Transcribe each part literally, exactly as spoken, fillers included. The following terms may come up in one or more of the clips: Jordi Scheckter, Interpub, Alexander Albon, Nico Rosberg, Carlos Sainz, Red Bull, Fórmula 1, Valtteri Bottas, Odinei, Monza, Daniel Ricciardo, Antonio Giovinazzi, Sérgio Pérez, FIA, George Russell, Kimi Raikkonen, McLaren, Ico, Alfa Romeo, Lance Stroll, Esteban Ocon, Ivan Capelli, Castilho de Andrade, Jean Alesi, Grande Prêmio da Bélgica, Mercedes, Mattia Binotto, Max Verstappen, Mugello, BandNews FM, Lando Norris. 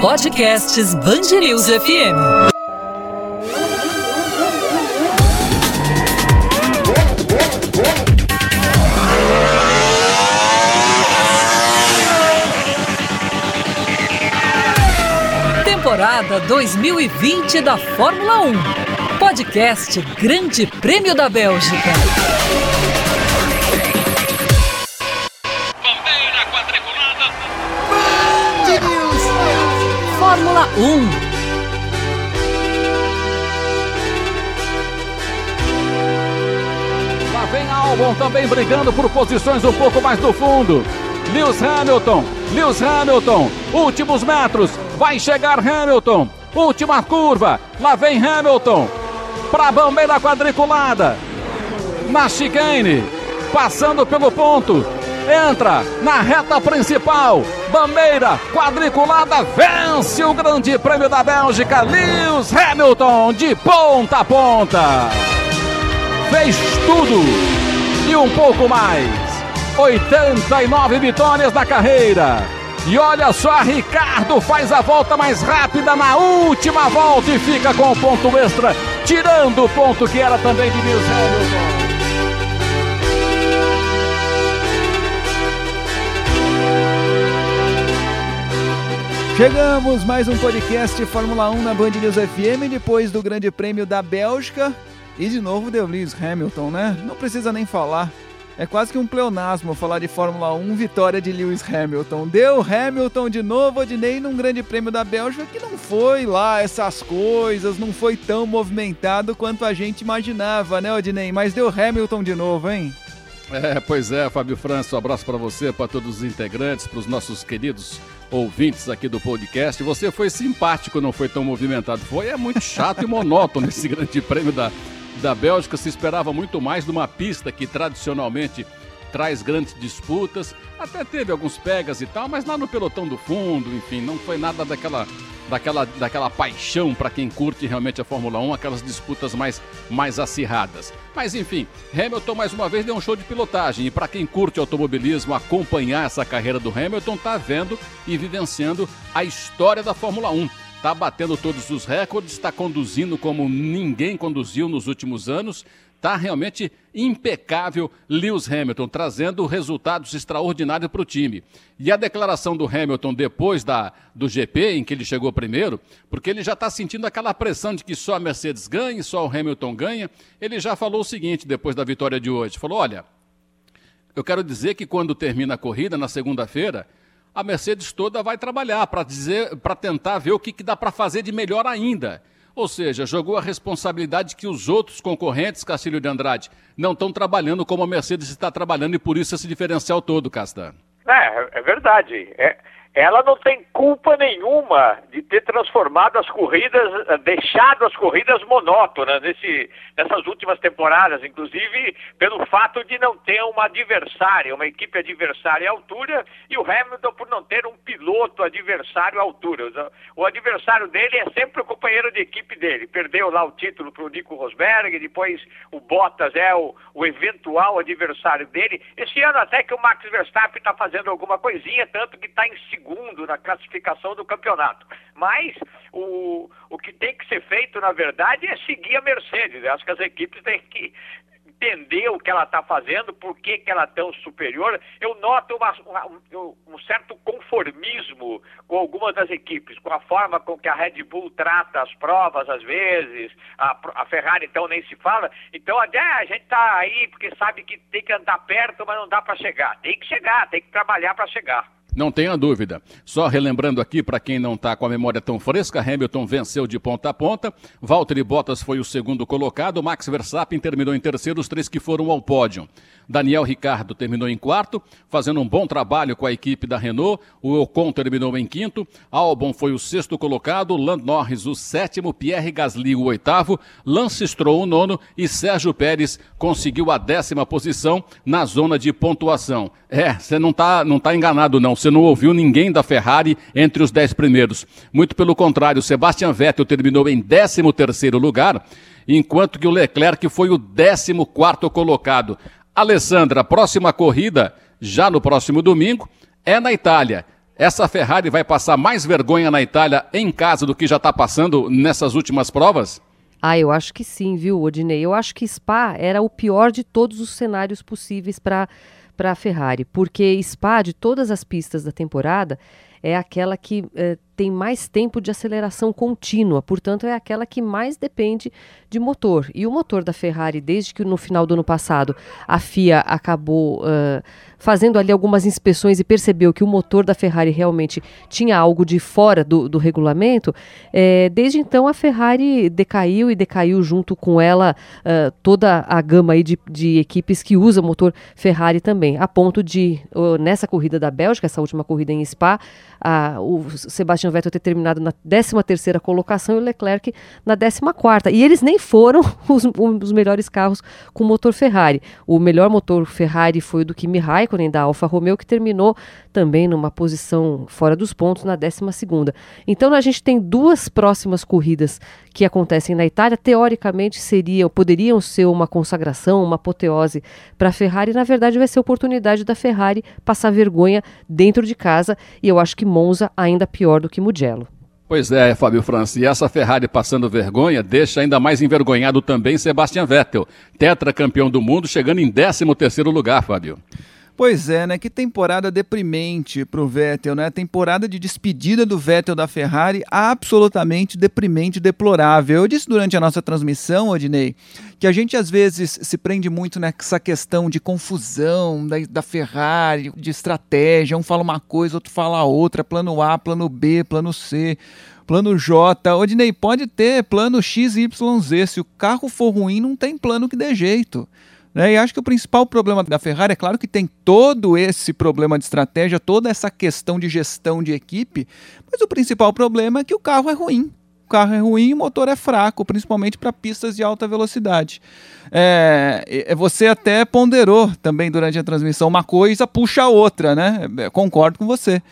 Podcasts BandNews F M. Temporada dois mil e vinte da Fórmula um. Podcast Grande Prêmio da Bélgica. Fórmula um. Lá vem Albon também brigando por posições um pouco mais do fundo. Lewis Hamilton, Lewis Hamilton, últimos metros, vai chegar Hamilton, última curva, lá vem Hamilton, para a bandeira quadriculada, na chicane, passando pelo ponto, entra na reta principal, bandeira quadriculada, vence o Grande Prêmio da Bélgica. Lewis Hamilton de ponta a ponta fez tudo e um pouco mais. Oitenta e nove vitórias na carreira, e olha só, Ricardo faz a volta mais rápida na última volta e fica com o ponto extra, tirando o ponto que era também de Lewis Hamilton. Chegamos, mais um podcast Fórmula um na BandNews F M, depois do Grande Prêmio da Bélgica. E de novo deu Lewis Hamilton, né? Não precisa nem falar. É quase que um pleonasmo falar de Fórmula um, vitória de Lewis Hamilton. Deu Hamilton de novo, Odinei, num Grande Prêmio da Bélgica que não foi lá essas coisas, não foi tão movimentado quanto a gente imaginava, né, Odinei? Mas deu Hamilton de novo, hein? É, pois é, Fábio França, um abraço para você, para todos os integrantes, para os nossos queridos ouvintes aqui do podcast. Você foi simpático, não foi tão movimentado. Foi, é muito chato e monótono esse Grande Prêmio da, da Bélgica. Se esperava muito mais de uma pista que tradicionalmente traz grandes disputas. Até teve alguns pegas e tal, mas lá no pelotão do fundo, enfim, não foi nada daquela... Daquela, daquela paixão para quem curte realmente a Fórmula um, aquelas disputas mais, mais acirradas. Mas enfim, Hamilton mais uma vez deu um show de pilotagem, e para quem curte automobilismo, acompanhar essa carreira do Hamilton, tá vendo e vivenciando a história da Fórmula um. Tá batendo todos os recordes, está conduzindo como ninguém conduziu nos últimos anos. Tá realmente impecável Lewis Hamilton, trazendo resultados extraordinários para o time. E a declaração do Hamilton depois da, do G P, em que ele chegou primeiro, porque ele já está sentindo aquela pressão de que só a Mercedes ganha, só o Hamilton ganha, ele já falou o seguinte depois da vitória de hoje, falou, olha, eu quero dizer que quando termina a corrida, na segunda-feira, a Mercedes toda vai trabalhar para dizer, para tentar ver o que, que dá para fazer de melhor ainda. Ou seja, jogou a responsabilidade que os outros concorrentes, Castilho de Andrade, não estão trabalhando como a Mercedes está trabalhando, e por isso esse diferencial todo, Castan. É, é verdade. É, ela não tem culpa nenhuma de ter transformado as corridas, deixado as corridas monótonas nesse, nessas últimas temporadas, inclusive pelo fato de não ter uma adversária, uma equipe adversária à altura, e o Hamilton por não ter um piloto adversário à altura. O adversário dele é sempre o companheiro de equipe dele. Perdeu lá o título para o Nico Rosberg, depois o Bottas é o, o eventual adversário dele. Esse ano até que o Max Verstappen está fazendo alguma coisinha, tanto que está em segundo na classificação do campeonato. Mas o, o que tem que ser feito, na verdade, é seguir a Mercedes. Eu acho que as equipes têm que entender o que ela está fazendo, por que, que ela é tão superior. Eu noto uma, uma, um certo conformismo com algumas das equipes, com a forma com que a Red Bull trata as provas, às vezes, a, a Ferrari então nem se fala. Então até a gente está aí porque sabe que tem que andar perto, mas não dá para chegar. Tem que chegar, tem que trabalhar para chegar. Não tenha dúvida. Só relembrando aqui, para quem não está com a memória tão fresca, Hamilton venceu de ponta a ponta, Valtteri Bottas foi o segundo colocado, Max Verstappen terminou em terceiro, os três que foram ao pódio. Daniel Ricciardo terminou em quarto, fazendo um bom trabalho com a equipe da Renault, o Ocon terminou em quinto, Albon foi o sexto colocado, Lando Norris o sétimo, Pierre Gasly o oitavo, Lance Stroll o nono e Sérgio Pérez conseguiu a décima posição na zona de pontuação. É, você não está não tá enganado não. Você não ouviu ninguém da Ferrari entre os dez primeiros. Muito pelo contrário, Sebastian Vettel terminou em décimo terceiro lugar, enquanto que o Leclerc foi o décimo quarto colocado. Alessandra, próxima corrida, já no próximo domingo, é na Itália. Essa Ferrari vai passar mais vergonha na Itália em casa do que já está passando nessas últimas provas? Ah, eu acho que sim, viu, Odinei? Eu acho que Spa era o pior de todos os cenários possíveis para a Ferrari, porque Spa, de todas as pistas da temporada, é aquela que eh, tem mais tempo de aceleração contínua, portanto é aquela que mais depende de motor. E o motor da Ferrari, desde que no final do ano passado a F I A acabou uh, fazendo ali algumas inspeções e percebeu que o motor da Ferrari realmente tinha algo de fora do, do regulamento, eh, desde então a Ferrari decaiu e decaiu junto com ela uh, toda a gama aí de, de equipes que usa motor Ferrari também, a ponto de, uh, nessa corrida da Bélgica, essa última corrida em Spa, Ah, o Sebastian Vettel ter terminado na décima terceira colocação e o Leclerc na décima quarta. E eles nem foram os, os melhores carros com motor Ferrari. O melhor motor Ferrari foi o do Kimi Raikkonen, da Alfa Romeo, que terminou também numa posição fora dos pontos, na décima segunda. Então a gente tem duas próximas corridas que acontecem na Itália. Teoricamente seriam, poderiam ser uma consagração, uma apoteose para a Ferrari. Na verdade vai ser a oportunidade da Ferrari passar vergonha dentro de casa, e eu Eu acho que Monza ainda pior do que Mugello. Pois é, Fábio França, e essa Ferrari passando vergonha deixa ainda mais envergonhado também Sebastian Vettel, tetracampeão do mundo, chegando em décimo terceiro lugar, Fábio. Pois é, né? Que temporada deprimente para o Vettel, né? Temporada de despedida do Vettel da Ferrari, absolutamente deprimente, deplorável. Eu disse durante a nossa transmissão, Odinei, que a gente às vezes se prende muito nessa questão de confusão da, da Ferrari, de estratégia, um fala uma coisa, outro fala outra, plano A, plano B, plano C, plano J. Odinei, pode ter plano X Y Z, se o carro for ruim não tem plano que dê jeito. E acho que o principal problema da Ferrari, é claro que tem todo esse problema de estratégia, toda essa questão de gestão de equipe, mas o principal problema é que o carro é ruim. O carro é ruim e o motor é fraco, principalmente para pistas de alta velocidade. É, você até ponderou também durante a transmissão, uma coisa puxa a outra, né? Eu concordo com você.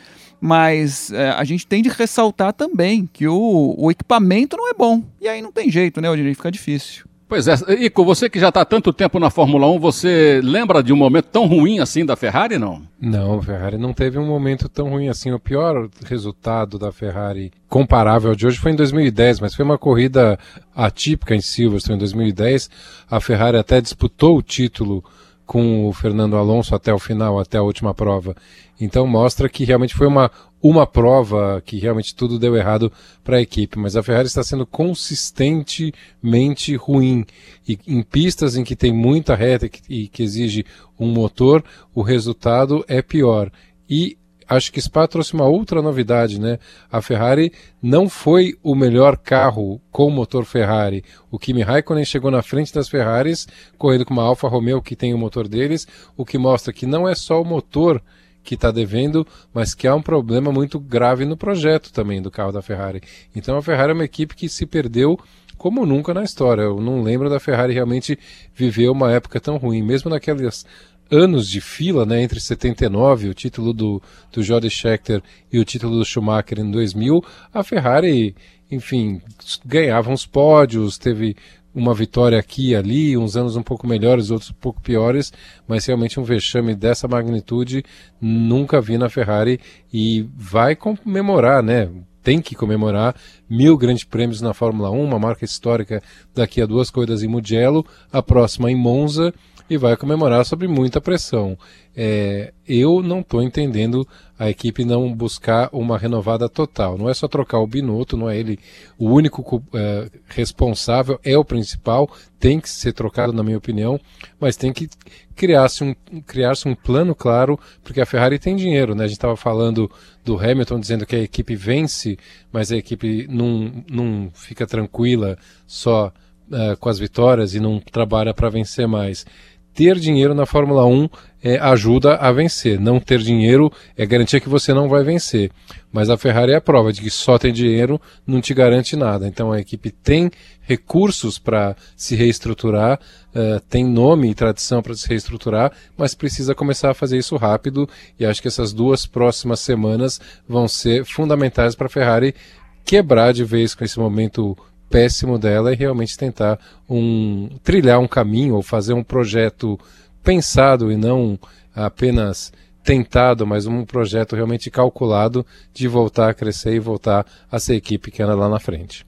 Mas é, a gente tem de ressaltar também que o, o equipamento não é bom. E aí não tem jeito, né, Odinei? Fica difícil. Pois é, Ico, você que já está há tanto tempo na Fórmula um, você lembra de um momento tão ruim assim da Ferrari, não? Não, a Ferrari não teve um momento tão ruim assim. O pior resultado da Ferrari comparável ao de hoje foi em dois mil e dez, mas foi uma corrida atípica em Silverstone em dois mil e dez. A Ferrari até disputou o título com o Fernando Alonso até o final, até a última prova. Então mostra que realmente foi uma... uma prova que realmente tudo deu errado para a equipe, mas a Ferrari está sendo consistentemente ruim. E em pistas em que tem muita reta e que exige um motor, o resultado é pior. E acho que Spa trouxe uma outra novidade, né? A Ferrari não foi o melhor carro com motor Ferrari. O Kimi Raikkonen chegou na frente das Ferraris, correndo com uma Alfa Romeo que tem o motor deles, o que mostra que não é só o motor que está devendo, mas que há um problema muito grave no projeto também do carro da Ferrari. Então a Ferrari é uma equipe que se perdeu como nunca na história. Eu não lembro da Ferrari realmente viver uma época tão ruim, mesmo naqueles anos de fila, né, entre setenta e nove, o título do, do Jordi Scheckter e o título do Schumacher em dois mil, a Ferrari, enfim, ganhava uns pódios, teve uma vitória aqui e ali, uns anos um pouco melhores, outros um pouco piores, mas realmente um vexame dessa magnitude nunca vi na Ferrari, e vai comemorar, né? Tem que comemorar mil grandes prêmios na Fórmula um, uma marca histórica daqui a duas corridas em Mugello, a próxima em Monza, e vai comemorar sob muita pressão. É, eu não estou entendendo a equipe não buscar uma renovada total. Não é só trocar o Binotto, não é ele o único é, responsável, é o principal, tem que ser trocado na minha opinião, mas tem que criar-se um, criar-se um plano claro, porque a Ferrari tem dinheiro, né? A gente estava falando do Hamilton dizendo que a equipe vence, mas a equipe não, não fica tranquila só uh, com as vitórias e não trabalha para vencer mais. Ter dinheiro na Fórmula um é, ajuda a vencer. Não ter dinheiro é garantia que você não vai vencer. Mas a Ferrari é a prova de que só ter dinheiro não te garante nada. Então a equipe tem recursos para se reestruturar, uh, tem nome e tradição para se reestruturar, mas precisa começar a fazer isso rápido. E acho que essas duas próximas semanas vão ser fundamentais para a Ferrari quebrar de vez com esse momento péssimo dela e realmente tentar um, trilhar um caminho ou fazer um projeto pensado e não apenas tentado, mas um projeto realmente calculado de voltar a crescer e voltar a ser a equipe que anda lá na frente.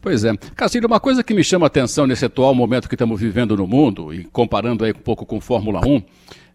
Pois é. Castilho, uma coisa que me chama a atenção nesse atual momento que estamos vivendo no mundo, e comparando aí um pouco com Fórmula um,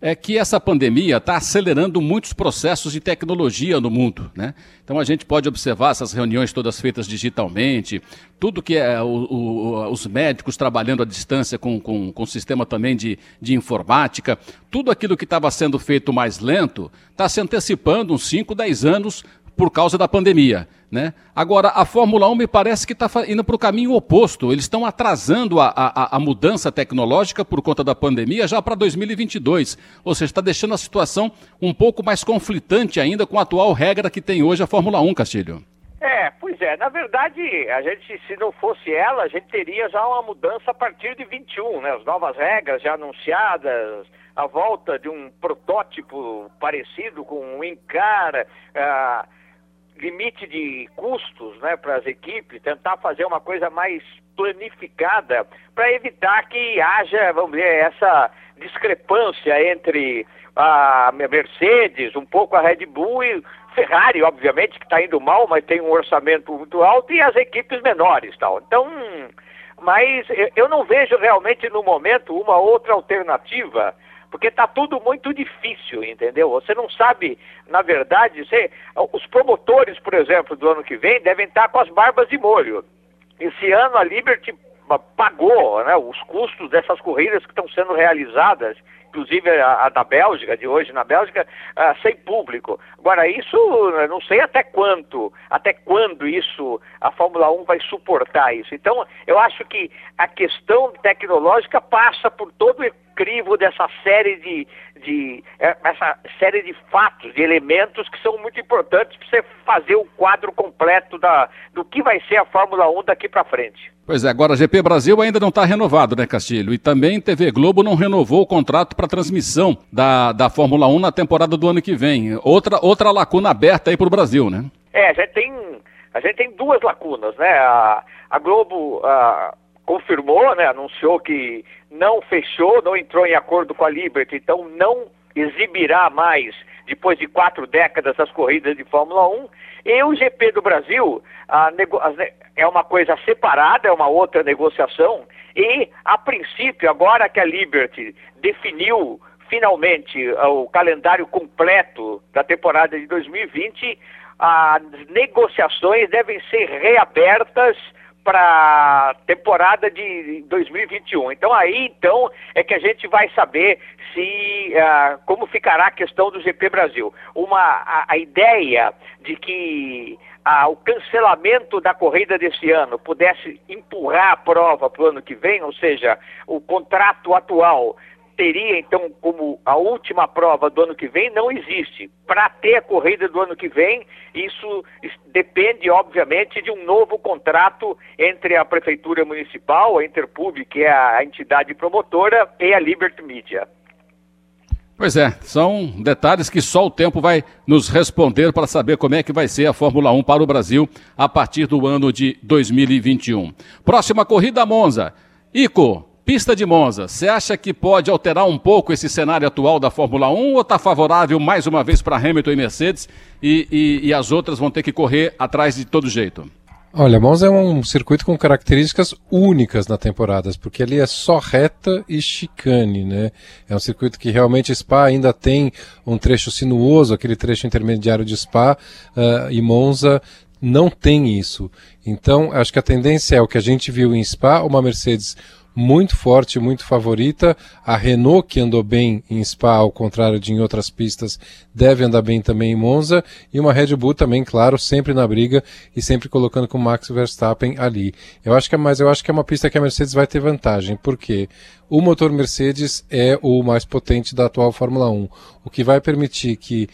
é que essa pandemia está acelerando muitos processos de tecnologia no mundo, né? Então a gente pode observar essas reuniões todas feitas digitalmente, tudo que é o, o, os médicos trabalhando à distância com, com, com sistema também de, de informática, tudo aquilo que estava sendo feito mais lento está se antecipando uns cinco, dez anos por causa da pandemia, né? Agora, a Fórmula um me parece que está indo para o caminho oposto. Eles estão atrasando a, a, a mudança tecnológica por conta da pandemia já para dois mil e vinte e dois. Ou seja, está deixando a situação um pouco mais conflitante ainda com a atual regra que tem hoje a Fórmula um, Castilho. É, pois é. Na verdade, a gente, se não fosse ela, a gente teria já uma mudança a partir de vinte e um, né? As novas regras já anunciadas, a volta de um protótipo parecido com o Incara, a... limite de custos, né, para as equipes, tentar fazer uma coisa mais planificada para evitar que haja, vamos dizer, essa discrepância entre a Mercedes, um pouco a Red Bull e Ferrari, obviamente, que está indo mal, mas tem um orçamento muito alto, e as equipes menores, tal. Então, mas eu não vejo realmente no momento uma outra alternativa, porque está tudo muito difícil, entendeu? Você não sabe, na verdade, você, os promotores, por exemplo, do ano que vem, devem estar com as barbas de molho. Esse ano a Liberty pagou, né, os custos dessas corridas que estão sendo realizadas, inclusive a, a da Bélgica, de hoje na Bélgica, uh, sem público. Agora, isso, não sei até quanto, até quando isso, a Fórmula um vai suportar isso. Então, eu acho que a questão tecnológica passa por todo o crivo dessa série de, de, essa série de fatos, de elementos que são muito importantes para você fazer o quadro completo da, do que vai ser a Fórmula um daqui para frente. Pois é, agora a G P Brasil ainda não está renovado, né, Castilho? E também T V Globo não renovou o contrato para transmissão da, da Fórmula um na temporada do ano que vem. Outra, outra lacuna aberta aí para o Brasil, né? É, a gente tem, a gente tem duas lacunas, né? A, a Globo... A... confirmou, né, anunciou que não fechou, não entrou em acordo com a Liberty, então não exibirá mais, depois de quatro décadas, as corridas de Fórmula um. E o G P do Brasil a nego... é uma coisa separada, é uma outra negociação, e a princípio, agora que a Liberty definiu finalmente o calendário completo da temporada de dois mil e vinte, as negociações devem ser reabertas para a temporada de dois mil e vinte e um. Então aí então é que a gente vai saber se uh, como ficará a questão do G P Brasil. Uma a, a ideia de que uh, o cancelamento da corrida desse ano pudesse empurrar a prova para o ano que vem, ou seja, o contrato atual teria então como a última prova do ano que vem, não existe. Para ter a corrida do ano que vem, isso depende, obviamente, de um novo contrato entre a Prefeitura Municipal, a Interpub, que é a entidade promotora, e a Liberty Media. Pois é, são detalhes que só o tempo vai nos responder para saber como é que vai ser a Fórmula um para o Brasil a partir do ano de dois mil e vinte e um. Próxima corrida, Monza. Ico, pista de Monza, você acha que pode alterar um pouco esse cenário atual da Fórmula um ou está favorável mais uma vez para Hamilton e Mercedes e, e, e as outras vão ter que correr atrás de todo jeito? Olha, Monza é um circuito com características únicas na temporada, porque ali é só reta e chicane, né? É um circuito que realmente Spa ainda tem um trecho sinuoso, aquele trecho intermediário de Spa, uh, e Monza não tem isso. Então, acho que a tendência é o que a gente viu em Spa, uma Mercedes muito forte, muito favorita. A Renault, que andou bem em Spa, ao contrário de em outras pistas, deve andar bem também em Monza. E uma Red Bull também, claro, sempre na briga e sempre colocando com o Max Verstappen ali. Eu acho que é, mas eu acho que é uma pista que a Mercedes vai ter vantagem, porque o motor Mercedes é o mais potente da atual Fórmula um, o que vai permitir que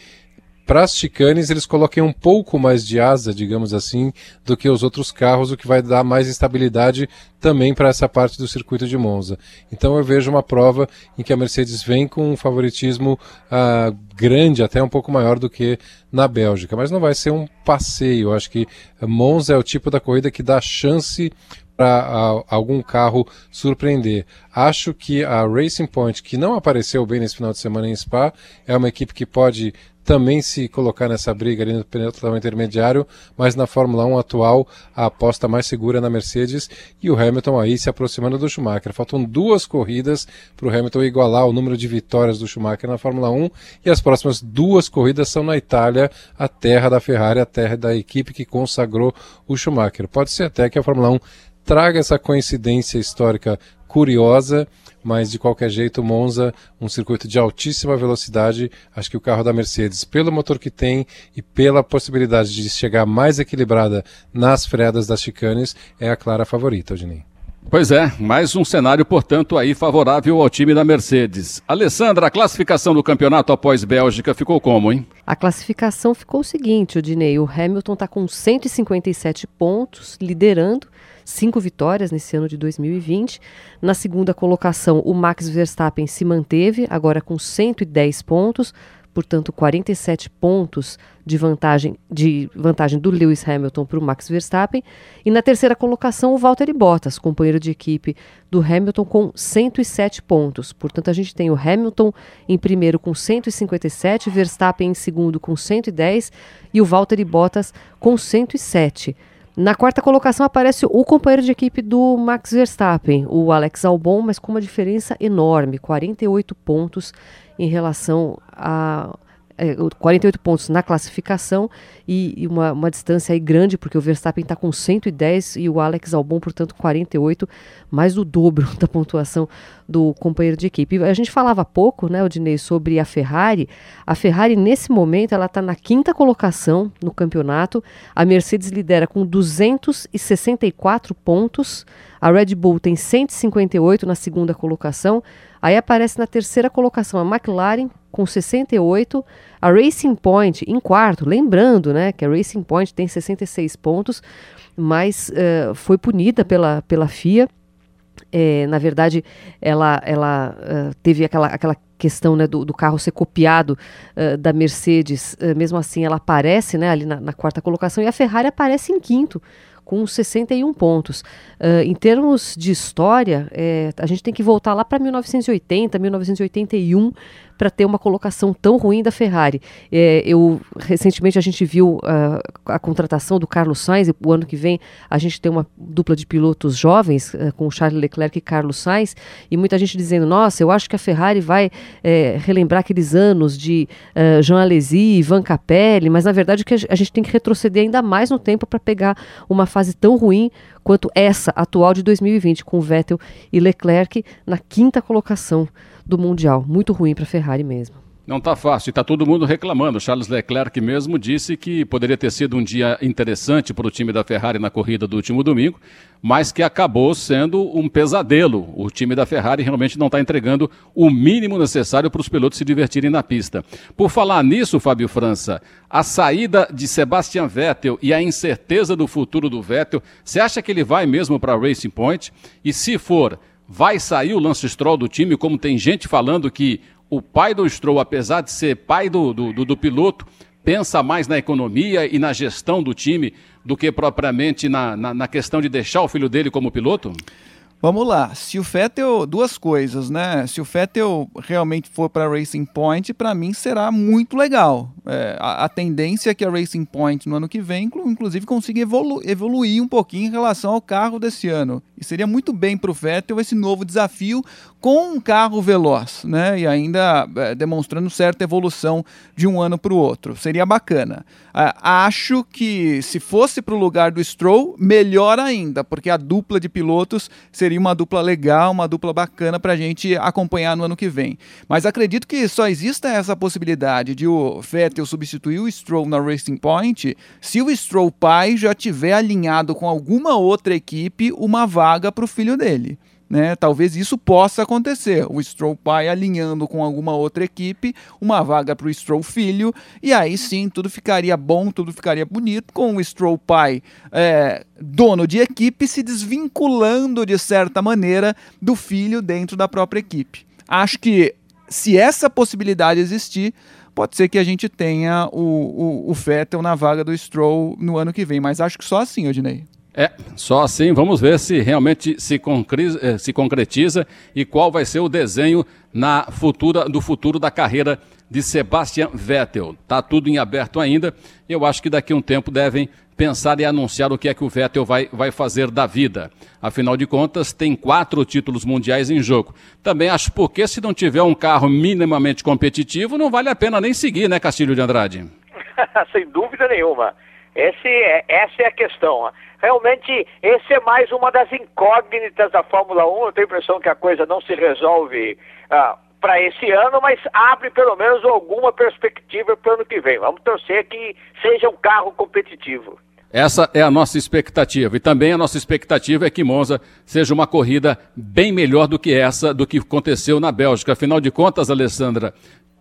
para as chicanes eles coloquem um pouco mais de asa, digamos assim, do que os outros carros, o que vai dar mais estabilidade também para essa parte do circuito de Monza. Então eu vejo uma prova em que a Mercedes vem com um favoritismo ah, grande, até um pouco maior do que na Bélgica, mas não vai ser um passeio. Eu acho que Monza é o tipo da corrida que dá chance para algum carro surpreender. Acho que a Racing Point, que não apareceu bem nesse final de semana em Spa, é uma equipe que pode também se colocar nessa briga ali no pelotão intermediário, mas na Fórmula um atual a aposta mais segura na Mercedes e o Hamilton aí se aproximando do Schumacher. Faltam duas corridas para o Hamilton igualar o número de vitórias do Schumacher na Fórmula um e as próximas duas corridas são na Itália, a terra da Ferrari, a terra da equipe que consagrou o Schumacher. Pode ser até que a Fórmula um traga essa coincidência histórica curiosa, mas de qualquer jeito Monza, um circuito de altíssima velocidade, acho que o carro da Mercedes, pelo motor que tem e pela possibilidade de chegar mais equilibrada nas freadas das chicanes, é a clara favorita, Odinei. Pois é, mais um cenário, portanto, aí favorável ao time da Mercedes. Alessandra, a classificação do campeonato após Bélgica ficou como, hein? A classificação ficou o seguinte, Odinei, o Hamilton está com cento e cinquenta e sete pontos, liderando, cinco vitórias nesse ano de dois mil e vinte. Na segunda colocação, o Max Verstappen se manteve, agora com cento e dez pontos, portanto, quarenta e sete pontos de vantagem, de vantagem do Lewis Hamilton para o Max Verstappen. E na terceira colocação, o Valtteri Bottas, companheiro de equipe do Hamilton, com cento e sete pontos. Portanto, a gente tem o Hamilton em primeiro com cento e cinquenta e sete, Verstappen em segundo com cento e dez e o Valtteri Bottas com cento e sete. Na quarta colocação aparece o companheiro de equipe do Max Verstappen, o Alex Albon, mas com uma diferença enorme, quarenta e oito pontos em relação a... É, quarenta e oito pontos na classificação e, e uma, uma distância aí grande, porque o Verstappen está com cento e dez e o Alex Albon, portanto, quarenta e oito, mais o dobro da pontuação do companheiro de equipe. E a gente falava há pouco, né, Odinei, sobre a Ferrari. A Ferrari, nesse momento, ela está na quinta colocação no campeonato. A Mercedes lidera com duzentos e sessenta e quatro pontos. A Red Bull tem cento e cinquenta e oito na segunda colocação. Aí aparece na terceira colocação a McLaren, com sessenta e oito, a Racing Point em quarto, lembrando, né, que a Racing Point tem sessenta e seis pontos, mas uh, foi punida pela, pela F I A, é, na verdade ela, ela uh, teve aquela, aquela questão, né, do, do carro ser copiado uh, da Mercedes, uh, mesmo assim ela aparece, né, ali na, na quarta colocação e a Ferrari aparece em quinto, com sessenta e um pontos. Uh, em termos de história, é, a gente tem que voltar lá para mil novecentos e oitenta, mil novecentos e oitenta e um, para ter uma colocação tão ruim da Ferrari. É, eu, recentemente a gente viu uh, a contratação do Carlos Sainz, e o ano que vem a gente tem uma dupla de pilotos jovens, uh, com Charles Leclerc e Carlos Sainz, e muita gente dizendo, nossa, eu acho que a Ferrari vai é, relembrar aqueles anos de uh, Jean Alesi, Ivan Capelli, mas na verdade que a gente tem que retroceder ainda mais no tempo para pegar uma fase tão ruim quanto essa atual de dois mil e vinte, com Vettel e Leclerc na quinta colocação do Mundial. Muito ruim para a Ferrari mesmo. Não tá fácil, e está todo mundo reclamando. Charles Leclerc mesmo disse que poderia ter sido um dia interessante para o time da Ferrari na corrida do último domingo, mas que acabou sendo um pesadelo. O time da Ferrari realmente não está entregando o mínimo necessário para os pilotos se divertirem na pista. Por falar nisso, Fábio França, a saída de Sebastian Vettel e a incerteza do futuro do Vettel, você acha que ele vai mesmo para a Racing Point? E se for, vai sair o Lance Stroll do time, como tem gente falando que o pai do Stroll, apesar de ser pai do, do, do, do piloto, pensa mais na economia e na gestão do time do que propriamente na, na, na questão de deixar o filho dele como piloto? Vamos lá. Se o Vettel, duas coisas, né? Se o Vettel realmente for para a Racing Point, para mim será muito legal. É, a, a tendência é que a Racing Point no ano que vem, inclu, inclusive, consiga evolu, evoluir um pouquinho em relação ao carro desse ano. E seria muito bem para o Vettel esse novo desafio com um carro veloz, né? E ainda é, demonstrando certa evolução de um ano para o outro. Seria bacana. Ah, acho que se fosse para o lugar do Stroll, melhor ainda, porque a dupla de pilotos seria Seria uma dupla legal, uma dupla bacana para a gente acompanhar no ano que vem. Mas acredito que só exista essa possibilidade de o Vettel substituir o Stroll na Racing Point se o Stroll pai já tiver alinhado com alguma outra equipe uma vaga para o filho dele, né? Talvez isso possa acontecer, o Stroll pai alinhando com alguma outra equipe, uma vaga para o Stroll filho, e aí sim tudo ficaria bom, tudo ficaria bonito, com o Stroll pai é, dono de equipe se desvinculando de certa maneira do filho dentro da própria equipe. Acho que se essa possibilidade existir, pode ser que a gente tenha o, o, o Vettel na vaga do Stroll no ano que vem, mas acho que só assim, Odinei. É, só assim vamos ver se realmente se, se concretiza e qual vai ser o desenho na futura, do futuro da carreira de Sebastian Vettel. Está tudo em aberto ainda. Eu acho que daqui a um tempo devem pensar e anunciar o que é que o Vettel vai, vai fazer da vida. Afinal de contas, tem quatro títulos mundiais em jogo. Também acho porque se não tiver um carro minimamente competitivo, não vale a pena nem seguir, né, Castilho de Andrade? Sem dúvida nenhuma. Esse é, essa é a questão. Realmente, esse é mais uma das incógnitas da Fórmula um. Eu tenho a impressão que a coisa não se resolve ah, para esse ano, mas abre pelo menos alguma perspectiva para o ano que vem. Vamos torcer que seja um carro competitivo. Essa é a nossa expectativa, e também a nossa expectativa é que Monza seja uma corrida bem melhor do que essa, do que aconteceu na Bélgica. Afinal de contas, Alessandra,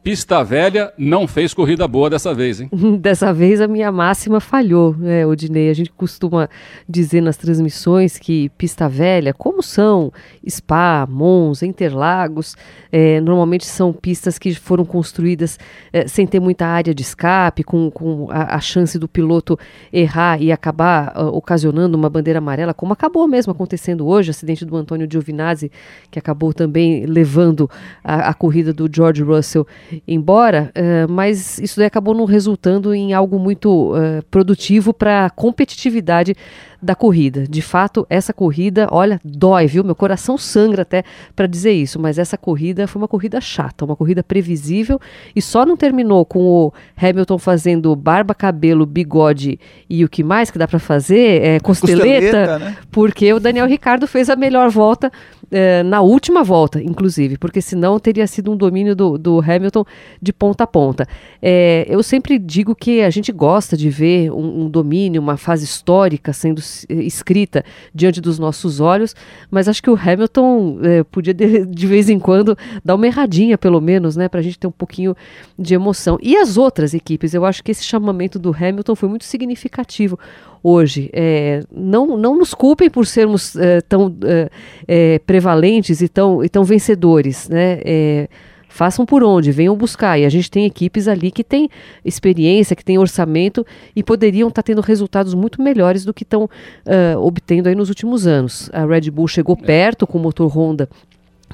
pista velha não fez corrida boa dessa vez, hein? Dessa vez a minha máxima falhou, né, Odinei? A gente costuma dizer nas transmissões que pista velha, como são Spa, Monza, Interlagos, é, normalmente são pistas que foram construídas é, sem ter muita área de escape, com, com a, a chance do piloto errar e acabar uh, ocasionando uma bandeira amarela, como acabou mesmo acontecendo hoje, o acidente do Antônio Giovinazzi, que acabou também levando a, a corrida do George Russell embora, uh, mas isso daí acabou não resultando em algo muito uh, produtivo para a competitividade da corrida. De fato, essa corrida, olha, dói, viu? Meu coração sangra até para dizer isso, mas essa corrida foi uma corrida chata, uma corrida previsível, e só não terminou com o Hamilton fazendo barba, cabelo, bigode e o que mais que dá para fazer, é costeleta, costeleta né? Porque o Daniel Ricciardo fez a melhor volta uh, na última volta, inclusive, porque senão teria sido um domínio do, do Hamilton de ponta a ponta. É, eu sempre digo que a gente gosta de ver um, um domínio, uma fase histórica sendo escrita diante dos nossos olhos, mas acho que o Hamilton eh, podia de, de vez em quando dar uma erradinha, pelo menos, né, pra gente ter um pouquinho de emoção. E as outras equipes, eu acho que esse chamamento do Hamilton foi muito significativo hoje. É, não, não nos culpem por sermos é, tão é, é, prevalentes e tão, e tão vencedores, né, é, façam por onde, venham buscar. E a gente tem equipes ali que tem experiência, que tem orçamento e poderiam estar tá tendo resultados muito melhores do que estão uh, obtendo aí nos últimos anos. A Red Bull chegou perto com o motor Honda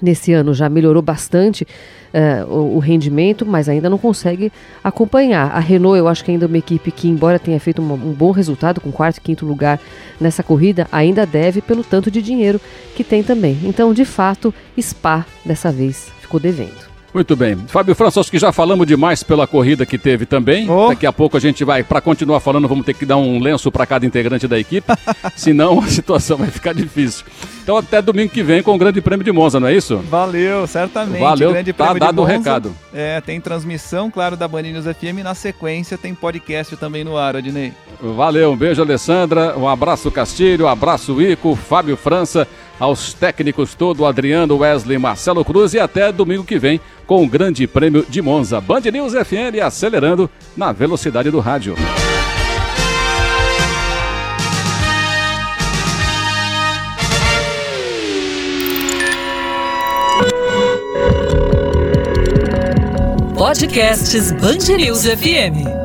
nesse ano, já melhorou bastante uh, o, o rendimento, mas ainda não consegue acompanhar. A Renault, eu acho que ainda é uma equipe que, embora tenha feito um, um bom resultado, com quarto e quinto lugar nessa corrida, ainda deve pelo tanto de dinheiro que tem também. Então, de fato, Spa dessa vez ficou devendo. Muito bem. Fábio França, acho que já falamos demais pela corrida que teve também. Oh. Daqui a pouco a gente vai, para continuar falando, vamos ter que dar um lenço para cada integrante da equipe, senão a situação vai ficar difícil. Então até domingo que vem com o Grande Prêmio de Monza, não é isso? Valeu, certamente. Valeu, Grande tá Prêmio dado de Monza, o recado. É, tem transmissão, claro, da BandNews F M, e na sequência tem podcast também no ar, Odinei. Valeu, um beijo, Alessandra, um abraço, Castilho, um abraço, Ico, Fábio França, aos técnicos todo, Adriano, Wesley, Marcelo Cruz, e até domingo que vem com o Grande Prêmio de Monza. BandNews F M acelerando na velocidade do rádio. Podcasts BandNews F M.